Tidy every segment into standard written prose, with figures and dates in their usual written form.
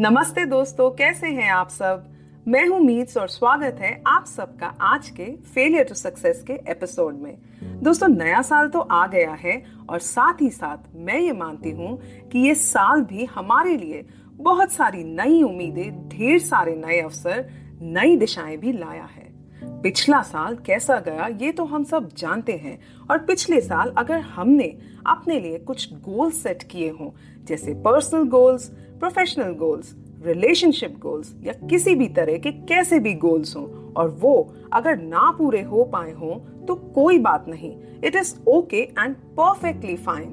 नमस्ते दोस्तों, कैसे हैं आप सब? मैं हूं मीट्स और स्वागत है आप सबका आज के फेलियर टू सक्सेस के एपिसोड में। दोस्तों, नया साल तो आ गया है और साथ ही साथ मैं ये मानती हूँ कि ये साल भी हमारे लिए बहुत सारी नई उम्मीदें, ढेर सारे नए अवसर, नई दिशाएं भी लाया है। पिछला साल कैसा गया ये तो हम सब जानते हैं, और पिछले साल अगर हमने अपने लिए कुछ गोल सेट किए हों, जैसे personal goals, professional goals, relationship goals या किसी भी तरह के कैसे भी गोल्स हों, और वो अगर ना पूरे हो पाए हों तो कोई बात नहीं, it is okay and perfectly fine.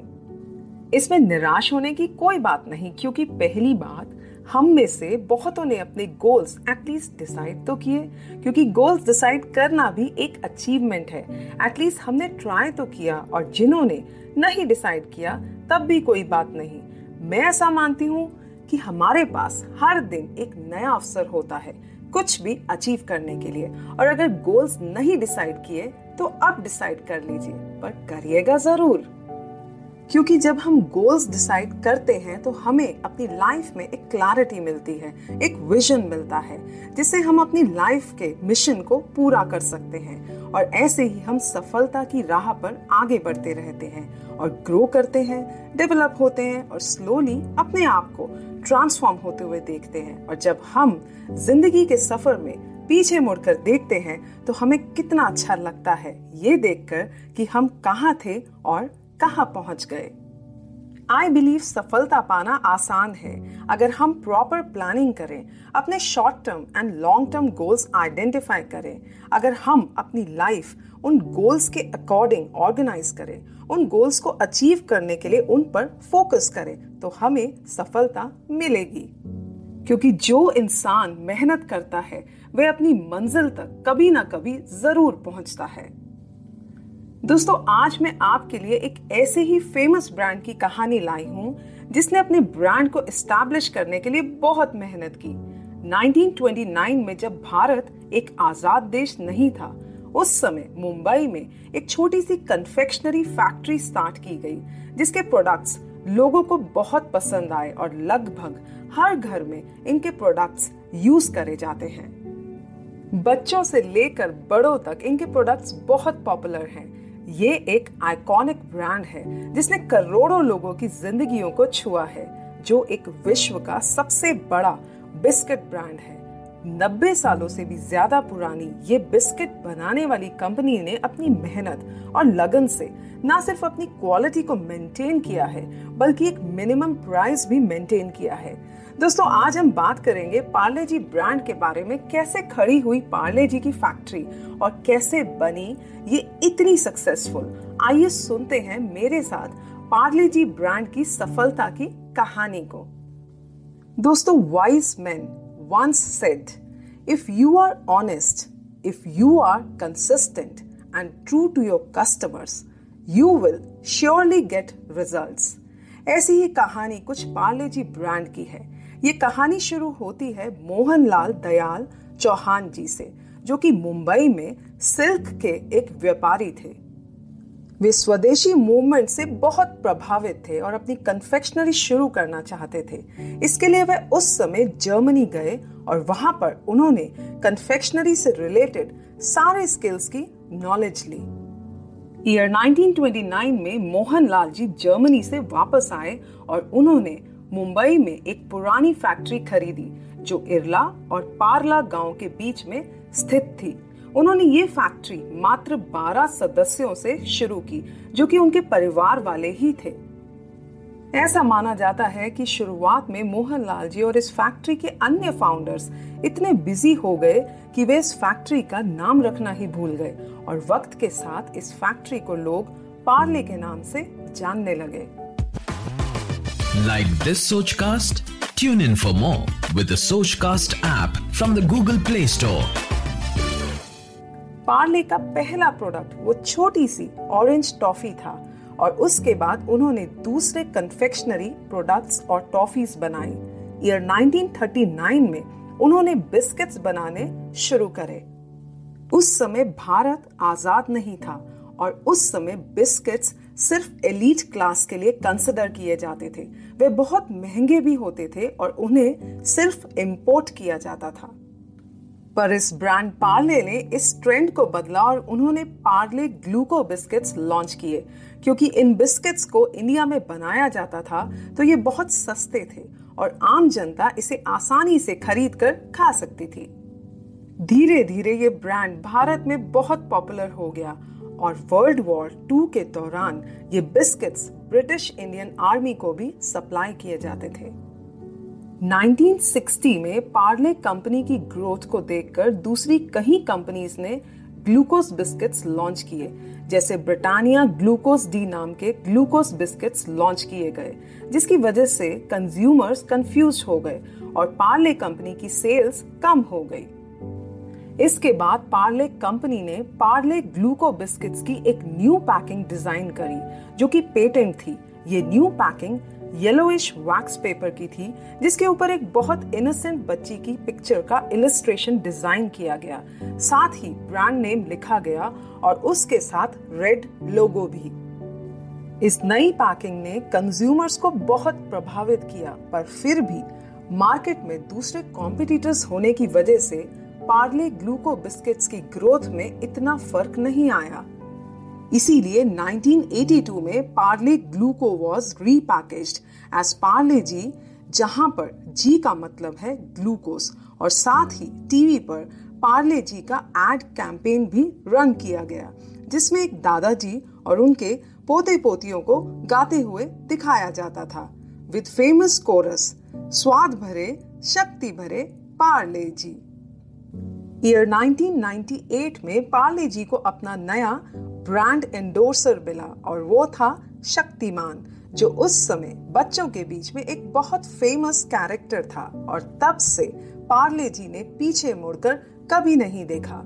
इसमें निराश होने की कोई बात नहीं, क्योंकि पहली बात, हम में से बहुतों ने अपने गोल्स एटलीस्ट डिसाइड तो किए, क्योंकि गोल्स डिसाइड करना भी एक अचीवमेंट है। एटलीस्ट हमने ट्राई तो किया, और जिन्होंने नहीं डिसाइड किया तब भी कोई बात नहीं। मैं ऐसा मानती हूँ कि हमारे पास हर दिन एक नया अवसर होता है कुछ भी अचीव करने के लिए, और अगर गोल्स नहीं डिसाइड किए तो अब डिसाइड कर लीजिए, पर करिएगा जरूर, क्योंकि जब हम गोल्स डिसाइड करते हैं तो हमें अपनी लाइफ में एक क्लैरिटी मिलती है, एक विजन मिलता है, जिससे हम अपनी लाइफ के मिशन को पूरा कर सकते हैं, और ऐसे ही हम सफलता की राह पर आगे बढ़ते रहते हैं और ग्रो करते हैं, डेवलप होते हैं और स्लोली अपने आप को ट्रांसफॉर्म होते हुए देखते हैं। और जब हम जिंदगी के सफर में पीछे मुड़कर देखते हैं तो हमें कितना अच्छा लगता है ये देखकर कि हम कहाँ थे और कहाँ पहुंच गए। I believe सफलता पाना आसान है अगर हम प्रॉपर प्लानिंग करें, अपने short term and long term goals identify करें, अगर हम अपनी लाइफ उन गोल्स के अकॉर्डिंग ऑर्गेनाइज करें, उन गोल्स को अचीव करने के लिए उन पर फोकस करें, तो हमें सफलता मिलेगी। क्योंकि जो इंसान मेहनत करता है वह अपनी मंजिल तक कभी ना कभी जरूर पहुंचता है। दोस्तों, आज मैं आपके लिए एक ऐसे ही फेमस ब्रांड की कहानी लाई हूँ जिसने अपने ब्रांड को एस्टैब्लिश करने के लिए बहुत मेहनत की। 1929 में जब भारत एक आजाद देश नहीं था, उस समय मुंबई में एक छोटी सी कन्फेक्शनरी फैक्ट्री स्टार्ट की गई, जिसके प्रोडक्ट्स लोगों को बहुत पसंद आए और लगभग हर घर में इनके प्रोडक्ट्स यूज करे जाते हैं। बच्चों से लेकर बड़ों तक इनके प्रोडक्ट्स बहुत पॉपुलर हैं। ये एक आइकॉनिक ब्रांड है जिसने करोड़ों लोगों की जिंदगियों को छुआ है, जो एक विश्व का सबसे बड़ा बिस्किट ब्रांड है। 90 सालों से भी ज्यादा पुरानी ये बिस्किट बनाने वाली कंपनी ने अपनी मेहनत और लगन से ना सिर्फ अपनी क्वालिटी को मेंटेन किया है, बल्कि एक मिनिमम प्राइस भी मेंटेन किया है। दोस्तों, आज हम बात करेंगे पार्ले जी ब्रांड के बारे में, कैसे खड़ी हुई पार्ले जी की फैक्ट्री और कैसे बनी ये इतनी सक्सेसफुल। आइए सुनते हैं मेरे साथ पार्ले जी ब्रांड की सफलता की कहानी को। दोस्तों, wise man once said, if you are honest, if you are consistent and true to your customers, you will surely get results. ऐसी ही कहानी कुछ पार्ले जी ब्रांड की है। ये कहानी शुरू होती है मोहन लाल दयाल चौहान जी से, जो कि मुंबई में सिल्क के एक व्यापारी थे। वे स्वदेशी मूवमेंट से बहुत प्रभावित थे और अपनी कन्फेक्शनरी शुरू करना चाहते थे। इसके लिए वे उस समय जर्मनी गए और वहां पर उन्होंने कन्फेक्शनरी से रिलेटेड सारे स्किल्स की नॉलेज ली। ईयर 1929 में मोहन लाल जी जर्मनी से वापस आए और उन्होंने मुंबई में एक पुरानी फैक्ट्री खरीदी जो इरला और पारला गांव के बीच में स्थित थी। उन्होंने ये फैक्ट्री मात्र 12 सदस्यों से शुरू की, जो कि उनके परिवार वाले ही थे। ऐसा माना जाता है कि शुरुआत में मोहन लाल जी और इस फैक्ट्री के अन्य फाउंडर्स इतने बिजी हो गए कि वे इस फैक्ट्री का नाम रखना ही भूल गए, और वक्त के साथ इस फैक्ट्री को लोग पार्ले के नाम से जानने लगे। Like this Sochcast? Tune in for more with the Sochcast app from the Google Play Store. Parle का पहला प्रोडक्ट वो छोटी सी ऑरेंज टॉफी था और उसके बाद उन्होंने दूसरे कन्फेक्शनरी प्रोडक्ट्स और टॉफीज बनाई। ईयर 1939 में उन्होंने बिस्किट्स बनाने शुरू करे। उस समय भारत आजाद नहीं था और उस समय बिस्किट्स सिर्फ एलीट क्लास के लिए कंसिडर किए जाते थे। वे बहुत महंगे भी होते थे और उन्हें सिर्फ इंपोर्ट किया जाता था। पर इस ब्रांड पार्ले ने इस ट्रेंड को बदला और उन्होंने पार्ले ग्लूको बिस्किट्स लॉन्च किए। क्योंकि इन बिस्किट्स को इंडिया में बनाया जाता था तो ये बहुत सस्ते थे और आम जनता इसे आसानी से खरीद कर खा सकती थी। धीरे धीरे ये ब्रांड भारत में बहुत पॉपुलर हो गया और वर्ल्ड वॉर 2 के दौरान ये बिस्किट्स ब्रिटिश इंडियन आर्मी को भी सप्लाई किए जाते थे। 1960 में पार्ले कंपनी की ग्रोथ को देखकर दूसरी कई कंपनीज ने ग्लूकोज बिस्किट्स लॉन्च किए। जैसे ब्रिटानिया ग्लूकोज डी नाम के ग्लूकोज बिस्किट्स लॉन्च किए गए, जिसकी वजह से कंज्यूमर्स कंफ्यूज हो गए और पार्ले कंपनी की सेल्स कम हो गई। इसके बाद पार्ले कंपनी ने पार्ले ग्लूको बिस्किट्स की एक न्यू पैकिंग डिजाइन करी जो कि पेटेंट थी। ये new packing yellowish wax paper की थी जिसके ऊपर एक बहुत इनोसेंट बच्ची की पिक्चर का इलस्ट्रेशन डिजाइन किया गया। साथ ही ब्रांड नेम लिखा गया और उसके साथ रेड लोगो भी। इस नई पैकिंग ने कंज्यूमर्स को बहुत प्रभावित किया, पर फिर भी मार्केट में दूसरे कॉम्पिटिटर्स होने की वजह से पार्ले ग्लूको बिस्किट्स की ग्रोथ में इतना फर्क नहीं आया। इसीलिए 1982 में Parle Gluco was repackaged as Parle G, जहां पर जी का मतलब है ग्लूकोस, और साथ ही टीवी पर पार्ले जी का एड कैंपेन भी रन किया गया जिसमें एक दादाजी और उनके पोते पोतियों को गाते हुए दिखाया जाता था विद फेमस कोरस, स्वाद भरे शक्ति भरे पार्ले जी। ईयर 1998 में पार्ले जी को अपना नया ब्रांड एंडोर्सर मिला और वो था शक्तिमान, जो उस समय बच्चों के बीच में एक बहुत फेमस कैरेक्टर था और तब से पार्ले जी ने पीछे मुड़कर कभी नहीं देखा।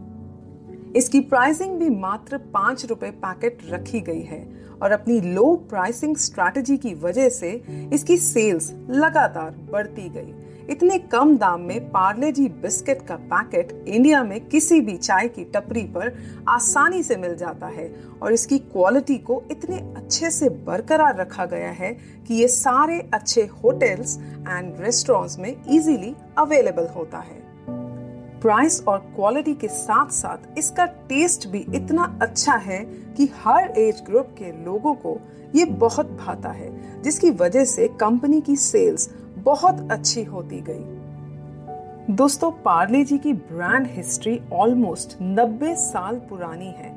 इसकी प्राइसिंग भी मात्र ₹5 पैकेट रखी गई है और अपनी लो प्राइसिंग स्ट्रैटेजी की वजह से इसकी सेल्स लगातार बढ़ती गई। इतने कम दाम में पार्ले जी बिस्किट का पैकेट इंडिया में किसी भी चाय की टपरी पर आसानी से मिल जाता है और इसकी क्वालिटी को इतने अच्छे से बरकरार रखा गया है कि ये सारे अच्छे होटल्स एंड रेस्टोरेंट्स में इजीली अवेलेबल होता है। प्राइस और क्वालिटी के साथ साथ इसका टेस्ट भी इतना अच्छा है कि हर एज ग्रुप के लोगों को ये बहुत भाता है, जिसकी वजह से कंपनी की सेल्स बहुत अच्छी होती गई। दोस्तों, पार्ले जी की ब्रांड हिस्ट्री ऑलमोस्ट 90 साल पुरानी है।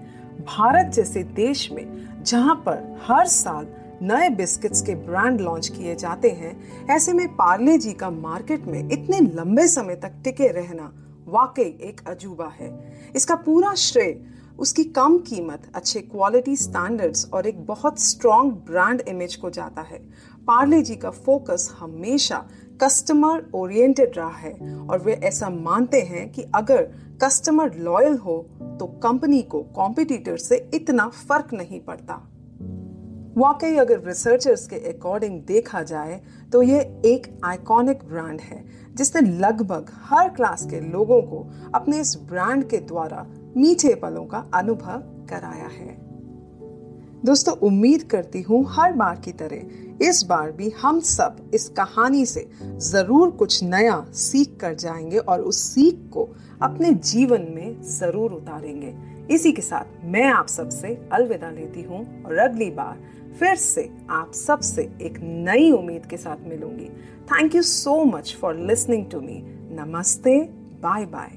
भारत जैसे देश में जहां पर हर साल नए बिस्किट्स के ब्रांड लॉन्च किए जाते हैं, ऐसे में पार्ले जी का मार्केट में इतने लंबे समय तक टिके रहना वाकई एक अजूबा है। इसका पूरा श्रेय उसकी कम कीमत, अच्छे क्वालिटी स्टैंडर्ड्स और एक बहुत स्ट्रॉन्ग ब्रांड इमेज को जाता है। पार्ले जी का फोकस हमेशा कस्टमर ओरिएंटेड रहा है और वे ऐसा मानते हैं कि अगर कस्टमर लॉयल हो तो कंपनी को कॉम्पिटिटर से इतना फर्क नहीं पड़ता। वाकई अगर रिसर्चर्स के अकॉर्डिंग देखा जाए तो ये एक आइकॉनिक ब्रांड है जिसने लगभग हर क्लास के लोगों को अपने इस ब्रांड के द्वारा मीठे पलों का अनुभव कराया है। दोस्तों, उम्मीद करती हूँ हर बार की तरह इस बार भी हम सब इस कहानी से जरूर कुछ नया सीख कर जाएंगे और उस सीख को अपने जीवन में जरूर उतारेंगे। इसी के साथ मैं आप सब से अलविदा लेती हूँ और अगली बार फिर से आप सब से एक नई उम्मीद के साथ मिलूंगी। Thank you so much for listening to me. नमस्ते, बाय बाय।